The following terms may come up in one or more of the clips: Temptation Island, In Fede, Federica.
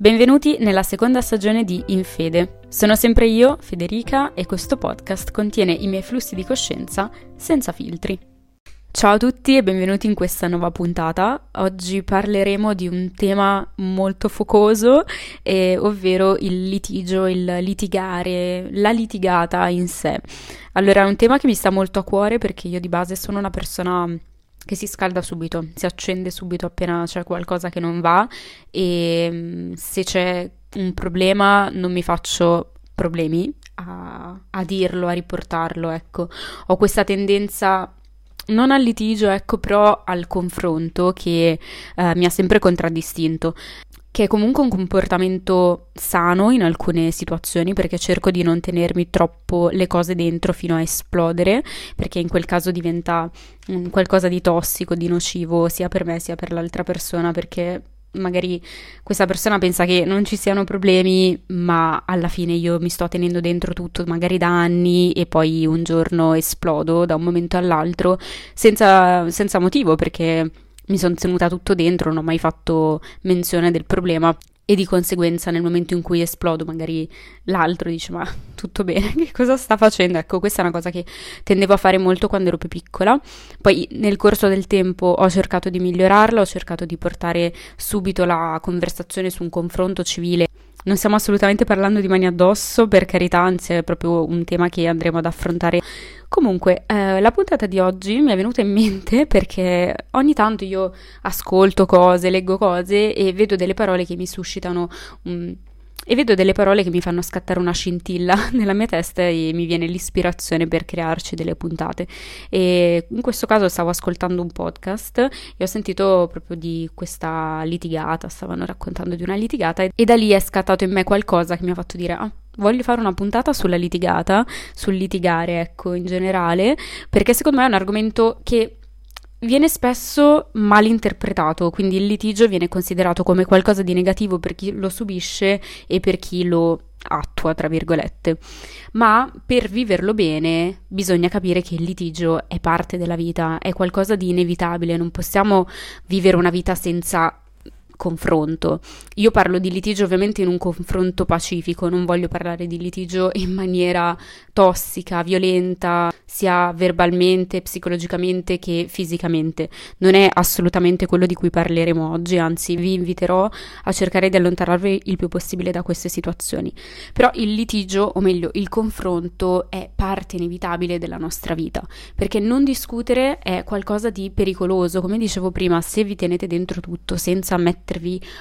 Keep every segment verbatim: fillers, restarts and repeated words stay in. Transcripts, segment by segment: Benvenuti nella seconda stagione di In Fede. Sono sempre io, Federica, e questo podcast contiene i miei flussi di coscienza senza filtri. Ciao a tutti e benvenuti in questa nuova puntata. Oggi parleremo di un tema molto focoso, eh, ovvero il litigio, il litigare, la litigata in sé. Allora, è un tema che mi sta molto a cuore perché io di base sono una persona che si scalda subito, si accende subito appena c'è qualcosa che non va, e se c'è un problema non mi faccio problemi a, a dirlo, a riportarlo, ecco. Ho questa tendenza non al litigio, ecco, però al confronto che eh, mi ha sempre contraddistinto, che è comunque un comportamento sano in alcune situazioni, perché cerco di non tenermi troppo le cose dentro fino a esplodere, perché in quel caso diventa um, qualcosa di tossico, di nocivo, sia per me sia per l'altra persona, perché magari questa persona pensa che non ci siano problemi, ma alla fine io mi sto tenendo dentro tutto magari da anni e poi un giorno esplodo da un momento all'altro senza, senza motivo, perché mi sono tenuta tutto dentro, non ho mai fatto menzione del problema, e di conseguenza nel momento in cui esplodo magari l'altro dice: ma tutto bene, che cosa sta facendo? Ecco, questa è una cosa che tendevo a fare molto quando ero più piccola. Poi nel corso del tempo ho cercato di migliorarla, ho cercato di portare subito la conversazione su un confronto civile. Non stiamo assolutamente parlando di mani addosso, per carità, anzi è proprio un tema che andremo ad affrontare. Comunque, eh, la puntata di oggi mi è venuta in mente perché ogni tanto io ascolto cose, leggo cose e vedo delle parole che mi suscitano um, e vedo delle parole che mi fanno scattare una scintilla nella mia testa e mi viene l'ispirazione per crearci delle puntate. E in questo caso stavo ascoltando un podcast e ho sentito proprio di questa litigata, stavano raccontando di una litigata e da lì è scattato in me qualcosa che mi ha fatto dire: ah, voglio fare una puntata sulla litigata, sul litigare, ecco, in generale, perché secondo me è un argomento che viene spesso malinterpretato. Quindi il litigio viene considerato come qualcosa di negativo per chi lo subisce e per chi lo attua, tra virgolette, ma per viverlo bene bisogna capire che il litigio è parte della vita, è qualcosa di inevitabile, non possiamo vivere una vita senza confronto. Io parlo di litigio ovviamente in un confronto pacifico, non voglio parlare di litigio in maniera tossica, violenta, sia verbalmente, psicologicamente che fisicamente. Non è assolutamente quello di cui parleremo oggi, anzi vi inviterò a cercare di allontanarvi il più possibile da queste situazioni. Però il litigio, o meglio il confronto, è parte inevitabile della nostra vita, perché non discutere è qualcosa di pericoloso. Come dicevo prima, se vi tenete dentro tutto senza mettere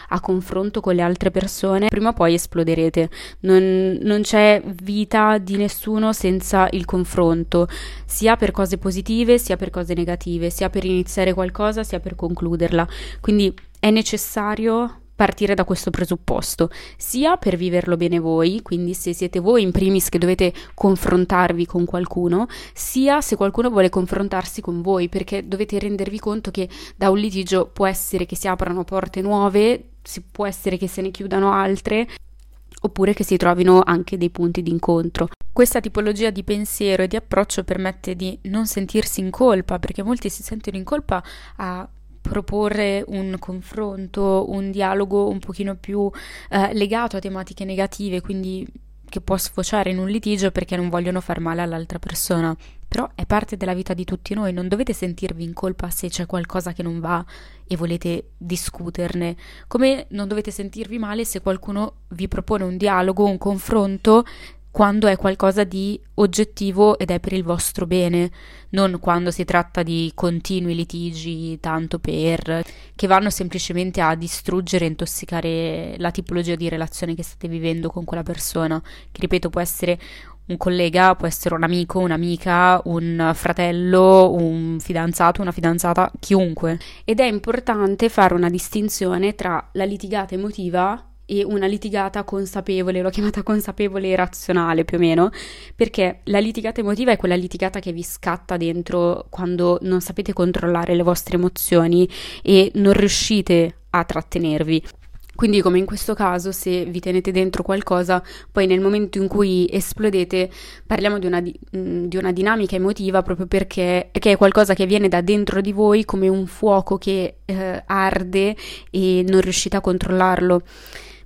a confronto con le altre persone, prima o poi esploderete. Non, non c'è vita di nessuno senza il confronto, sia per cose positive sia per cose negative, sia per iniziare qualcosa sia per concluderla. Quindi è necessario partire da questo presupposto, sia per viverlo bene voi, quindi se siete voi in primis che dovete confrontarvi con qualcuno, sia se qualcuno vuole confrontarsi con voi, perché dovete rendervi conto che da un litigio può essere che si aprano porte nuove, si può essere che se ne chiudano altre, oppure che si trovino anche dei punti di incontro. Questa tipologia di pensiero e di approccio permette di non sentirsi in colpa, perché molti si sentono in colpa a proporre un confronto, un dialogo un pochino più eh, legato a tematiche negative, quindi che può sfociare in un litigio, perché non vogliono far male all'altra persona. Però è parte della vita di tutti noi, non dovete sentirvi in colpa se c'è qualcosa che non va e volete discuterne, come non dovete sentirvi male se qualcuno vi propone un dialogo, un confronto, quando è qualcosa di oggettivo ed è per il vostro bene, non quando si tratta di continui litigi tanto per, che vanno semplicemente a distruggere e intossicare la tipologia di relazione che state vivendo con quella persona, che ripeto può essere un collega, può essere un amico, un'amica, un fratello, un fidanzato, una fidanzata, chiunque. Ed è importante fare una distinzione tra la litigata emotiva e una litigata consapevole, l'ho chiamata consapevole e razionale più o meno, perché la litigata emotiva è quella litigata che vi scatta dentro quando non sapete controllare le vostre emozioni e non riuscite a trattenervi. Quindi, come in questo caso, se vi tenete dentro qualcosa, poi nel momento in cui esplodete parliamo di una, di, di una dinamica emotiva, proprio perché, perché è qualcosa che viene da dentro di voi come un fuoco che eh, arde e non riuscite a controllarlo.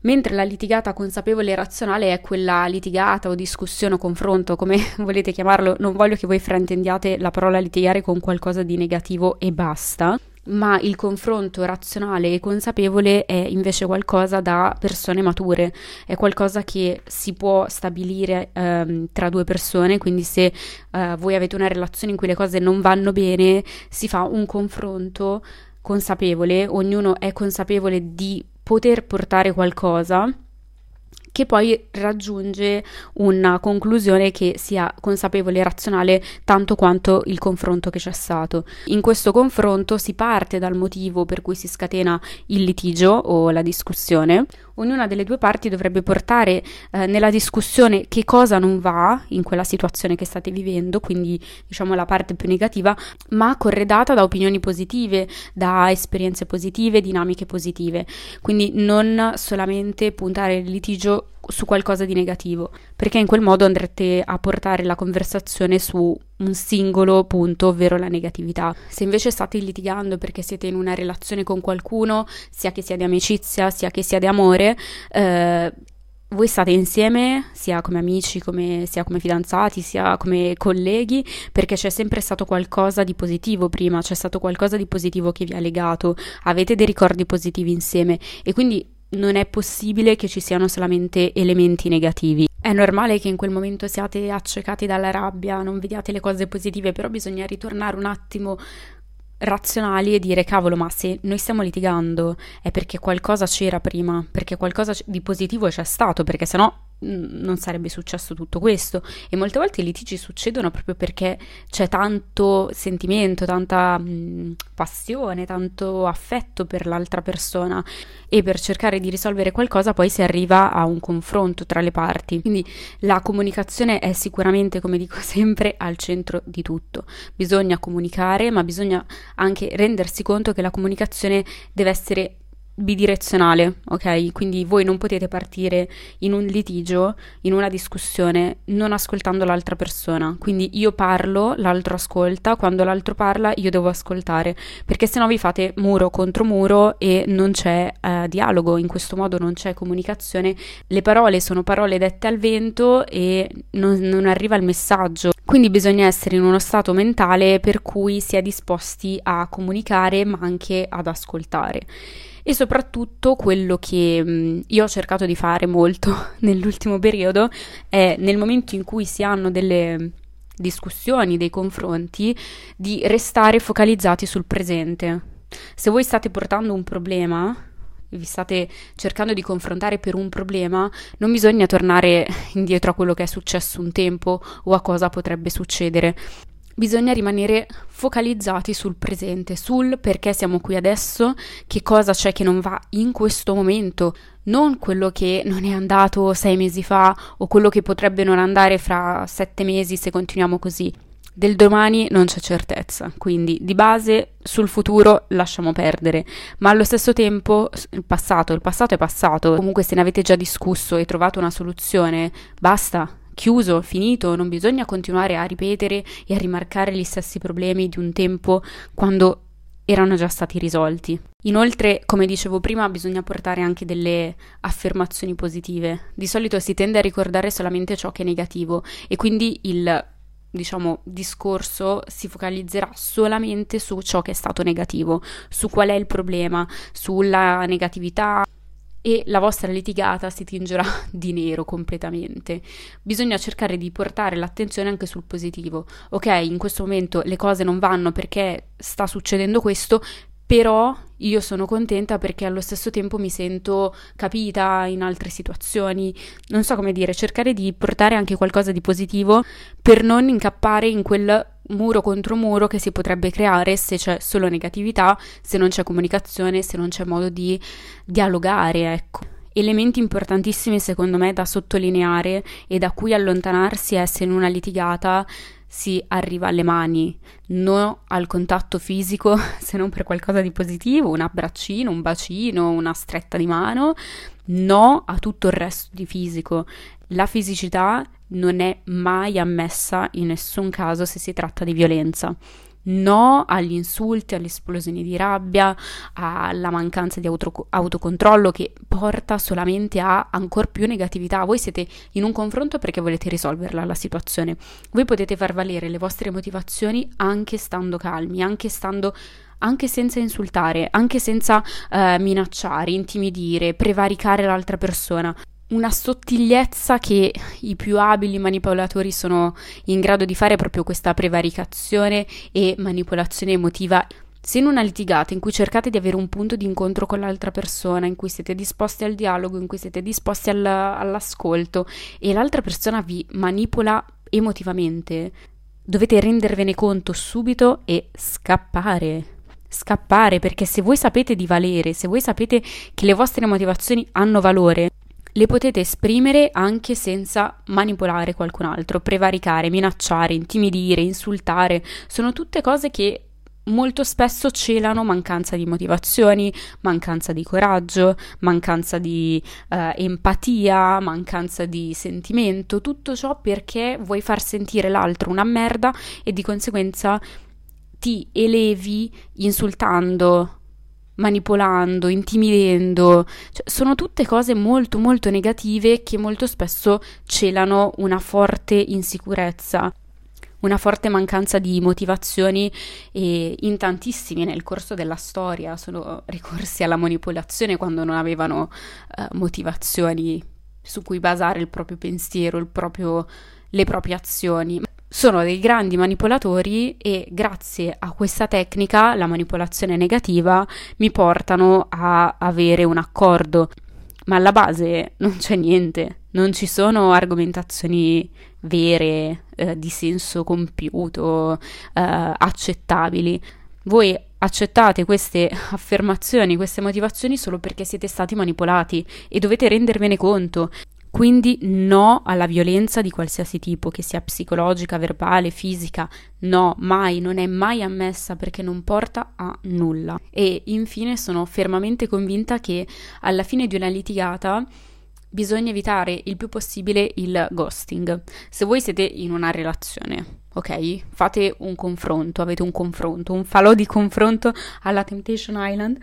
Mentre la litigata consapevole e razionale è quella litigata o discussione o confronto, come volete chiamarlo, non voglio che voi fraintendiate la parola litigare con qualcosa di negativo e basta, ma il confronto razionale e consapevole è invece qualcosa da persone mature, è qualcosa che si può stabilire ehm, tra due persone. Quindi se eh, voi avete una relazione in cui le cose non vanno bene, si fa un confronto consapevole, ognuno è consapevole di poter portare qualcosa che poi raggiunge una conclusione che sia consapevole e razionale tanto quanto il confronto che c'è stato. In questo confronto si parte dal motivo per cui si scatena il litigio o la discussione. Ognuna delle due parti dovrebbe portare eh, nella discussione che cosa non va in quella situazione che state vivendo, quindi diciamo la parte più negativa, ma corredata da opinioni positive, da esperienze positive, dinamiche positive. Quindi non solamente puntare il litigio su qualcosa di negativo, perché in quel modo andrete a portare la conversazione su un singolo punto, ovvero la negatività. Se invece state litigando perché siete in una relazione con qualcuno, sia che sia di amicizia, sia che sia di amore, eh, voi state insieme sia come amici, come, sia come fidanzati, sia come colleghi, perché c'è sempre stato qualcosa di positivo prima, c'è stato qualcosa di positivo che vi ha legato, avete dei ricordi positivi insieme e quindi non è possibile che ci siano solamente elementi negativi. È normale che in quel momento siate accecati dalla rabbia, non vediate le cose positive, però bisogna ritornare un attimo razionali e dire: cavolo, ma se noi stiamo litigando è perché qualcosa c'era prima, perché qualcosa di positivo c'è stato, perché sennò non sarebbe successo tutto questo. E molte volte i litigi succedono proprio perché c'è tanto sentimento, tanta mh, passione, tanto affetto per l'altra persona, e per cercare di risolvere qualcosa poi si arriva a un confronto tra le parti. Quindi la comunicazione è sicuramente, come dico sempre, al centro di tutto. Bisogna comunicare, ma bisogna anche rendersi conto che la comunicazione deve essere bidirezionale, ok? Quindi voi non potete partire in un litigio, in una discussione, non ascoltando l'altra persona. Quindi io parlo, l'altro ascolta, quando l'altro parla io devo ascoltare, perché sennò vi fate muro contro muro e non c'è eh, dialogo, in questo modo non c'è comunicazione. Le parole sono parole dette al vento e non, non arriva il messaggio. Quindi bisogna essere in uno stato mentale per cui si è disposti a comunicare ma anche ad ascoltare. E soprattutto quello che io ho cercato di fare molto nell'ultimo periodo è, nel momento in cui si hanno delle discussioni, dei confronti, di restare focalizzati sul presente. Se voi state portando un problema, vi state cercando di confrontare per un problema, non bisogna tornare indietro a quello che è successo un tempo o a cosa potrebbe succedere. Bisogna rimanere focalizzati sul presente, sul perché siamo qui adesso, che cosa c'è che non va in questo momento, non quello che non è andato sei mesi fa o quello che potrebbe non andare fra sette mesi se continuiamo così. Del domani non c'è certezza, quindi di base sul futuro lasciamo perdere, ma allo stesso tempo il passato, il passato è passato. Comunque, se ne avete già discusso e trovato una soluzione, basta. Chiuso, finito, non bisogna continuare a ripetere e a rimarcare gli stessi problemi di un tempo quando erano già stati risolti. Inoltre, come dicevo prima, bisogna portare anche delle affermazioni positive. Di solito si tende a ricordare solamente ciò che è negativo e quindi il, diciamo, discorso si focalizzerà solamente su ciò che è stato negativo, su qual è il problema, sulla negatività. E la vostra litigata si tingerà di nero completamente. Bisogna cercare di portare l'attenzione anche sul positivo. Ok, in questo momento le cose non vanno perché sta succedendo questo, però io sono contenta perché allo stesso tempo mi sento capita in altre situazioni, non so come dire, cercare di portare anche qualcosa di positivo per non incappare in quel muro contro muro che si potrebbe creare se c'è solo negatività, se non c'è comunicazione, se non c'è modo di dialogare, ecco. Elementi importantissimi secondo me da sottolineare e da cui allontanarsi è se in una litigata si arriva alle mani, no al contatto fisico se non per qualcosa di positivo, un abbraccino, un bacino, una stretta di mano, no a tutto il resto di fisico. La fisicità non è mai ammessa in nessun caso se si tratta di violenza. No agli insulti, alle esplosioni di rabbia, alla mancanza di auto- autocontrollo che porta solamente a ancor più negatività. Voi siete in un confronto perché volete risolverla la situazione. Voi potete far valere le vostre motivazioni anche stando calmi, anche stando anche senza insultare, anche senza eh, minacciare, intimidire, prevaricare l'altra persona. Una sottigliezza che i più abili manipolatori sono in grado di fare è proprio questa prevaricazione e manipolazione emotiva. Se in una litigata in cui cercate di avere un punto di incontro con l'altra persona, in cui siete disposti al dialogo, in cui siete disposti all- all'ascolto e l'altra persona vi manipola emotivamente, dovete rendervene conto subito e scappare. Scappare perché se voi sapete di valere, se voi sapete che le vostre motivazioni hanno valore, le potete esprimere anche senza manipolare qualcun altro, prevaricare, minacciare, intimidire, insultare. Sono tutte cose che molto spesso celano mancanza di motivazioni, mancanza di coraggio, mancanza di eh, empatia, mancanza di sentimento. Tutto ciò perché vuoi far sentire l'altro una merda e di conseguenza ti elevi insultando, manipolando, intimidendo, cioè, sono tutte cose molto molto negative che molto spesso celano una forte insicurezza, una forte mancanza di motivazioni e in tantissimi nel corso della storia sono ricorsi alla manipolazione quando non avevano eh, motivazioni su cui basare il proprio pensiero, il proprio, le proprie azioni. Sono dei grandi manipolatori e grazie a questa tecnica, la manipolazione negativa, mi portano a avere un accordo, ma alla base non c'è niente, non ci sono argomentazioni vere, eh, di senso compiuto, eh, accettabili. Voi accettate queste affermazioni, queste motivazioni solo perché siete stati manipolati e dovete rendervene conto. Quindi no alla violenza di qualsiasi tipo, che sia psicologica, verbale, fisica, no, mai, non è mai ammessa perché non porta a nulla. E infine sono fermamente convinta che alla fine di una litigata bisogna evitare il più possibile il ghosting. Se voi siete in una relazione, ok? Fate un confronto, avete un confronto, un falò di confronto alla Temptation Island.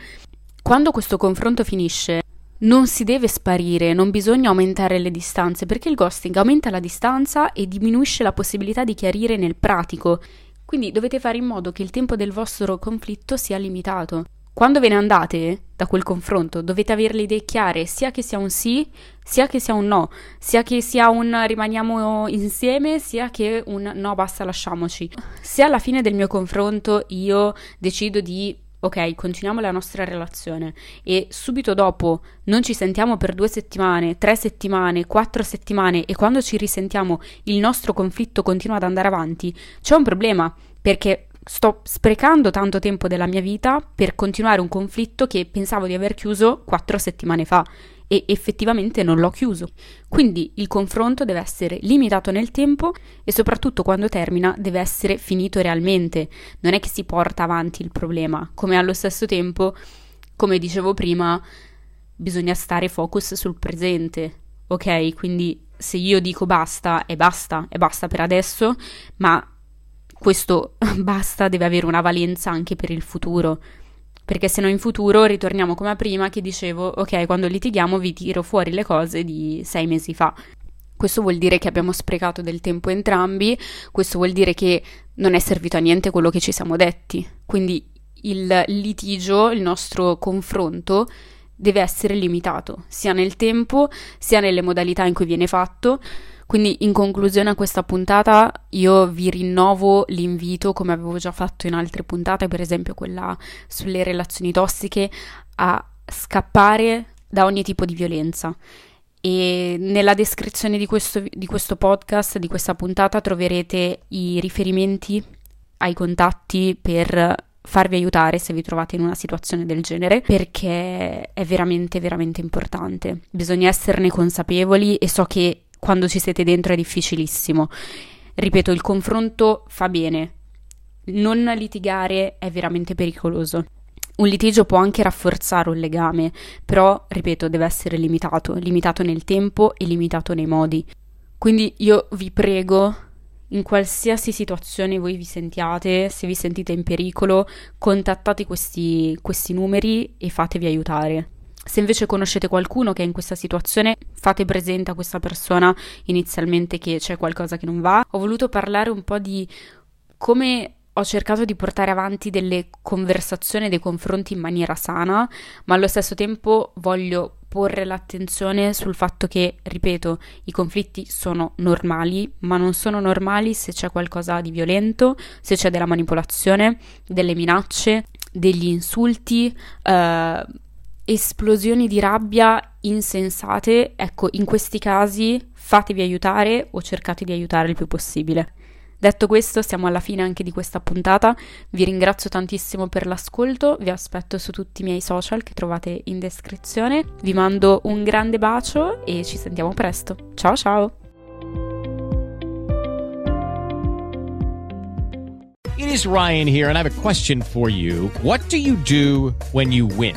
Quando questo confronto finisce, non si deve sparire, non bisogna aumentare le distanze, perché il ghosting aumenta la distanza e diminuisce la possibilità di chiarire nel pratico. Quindi dovete fare in modo che il tempo del vostro conflitto sia limitato. Quando ve ne andate da quel confronto dovete avere le idee chiare, sia che sia un sì, sia che sia un no, sia che sia un rimaniamo insieme, sia che un no basta lasciamoci. Se alla fine del mio confronto io decido di ok, continuiamo la nostra relazione e subito dopo non ci sentiamo per due settimane, tre settimane, quattro settimane e quando ci risentiamo il nostro conflitto continua ad andare avanti, c'è un problema perché sto sprecando tanto tempo della mia vita per continuare un conflitto che pensavo di aver chiuso quattro settimane fa e effettivamente non l'ho chiuso. Quindi il confronto deve essere limitato nel tempo e soprattutto quando termina deve essere finito realmente. Non è che si porta avanti il problema, come allo stesso tempo, come dicevo prima, bisogna stare focus sul presente, ok? Quindi se io dico basta, è basta, è basta per adesso, ma questo basta deve avere una valenza anche per il futuro, perché se no in futuro ritorniamo come prima che dicevo, ok, quando litighiamo vi tiro fuori le cose di sei mesi fa. Questo vuol dire che abbiamo sprecato del tempo entrambi, questo vuol dire che non è servito a niente quello che ci siamo detti. Quindi il litigio, il nostro confronto deve essere limitato, sia nel tempo, sia nelle modalità in cui viene fatto. Quindi in conclusione a questa puntata io vi rinnovo l'invito, come avevo già fatto in altre puntate, per esempio quella sulle relazioni tossiche, a scappare da ogni tipo di violenza. E nella descrizione di questo, di questo podcast, di questa puntata, troverete i riferimenti ai contatti per farvi aiutare se vi trovate in una situazione del genere, perché è veramente veramente importante. Bisogna esserne consapevoli e so che quando ci siete dentro è difficilissimo. Ripeto, il confronto fa bene, non litigare è veramente pericoloso. Un litigio può anche rafforzare un legame, però, ripeto, deve essere limitato, limitato nel tempo e limitato nei modi. Quindi io vi prego, in qualsiasi situazione voi vi sentiate, se vi sentite in pericolo, contattate questi, questi numeri e fatevi aiutare. Se invece conoscete qualcuno che è in questa situazione, fate presente a questa persona inizialmente che c'è qualcosa che non va. Ho voluto parlare un po' di come ho cercato di portare avanti delle conversazioni, dei confronti in maniera sana, ma allo stesso tempo voglio porre l'attenzione sul fatto che, ripeto, i conflitti sono normali, ma non sono normali se c'è qualcosa di violento, se c'è della manipolazione, delle minacce, degli insulti, eh, esplosioni di rabbia insensate. Ecco, in questi casi fatevi aiutare o cercate di aiutare il più possibile. Detto questo, siamo alla fine anche di questa puntata, vi ringrazio tantissimo per l'ascolto, vi aspetto su tutti i miei social che trovate in descrizione, vi mando un grande bacio e ci sentiamo presto, ciao ciao! It is Ryan here and I have a question for you. What do you do when you win?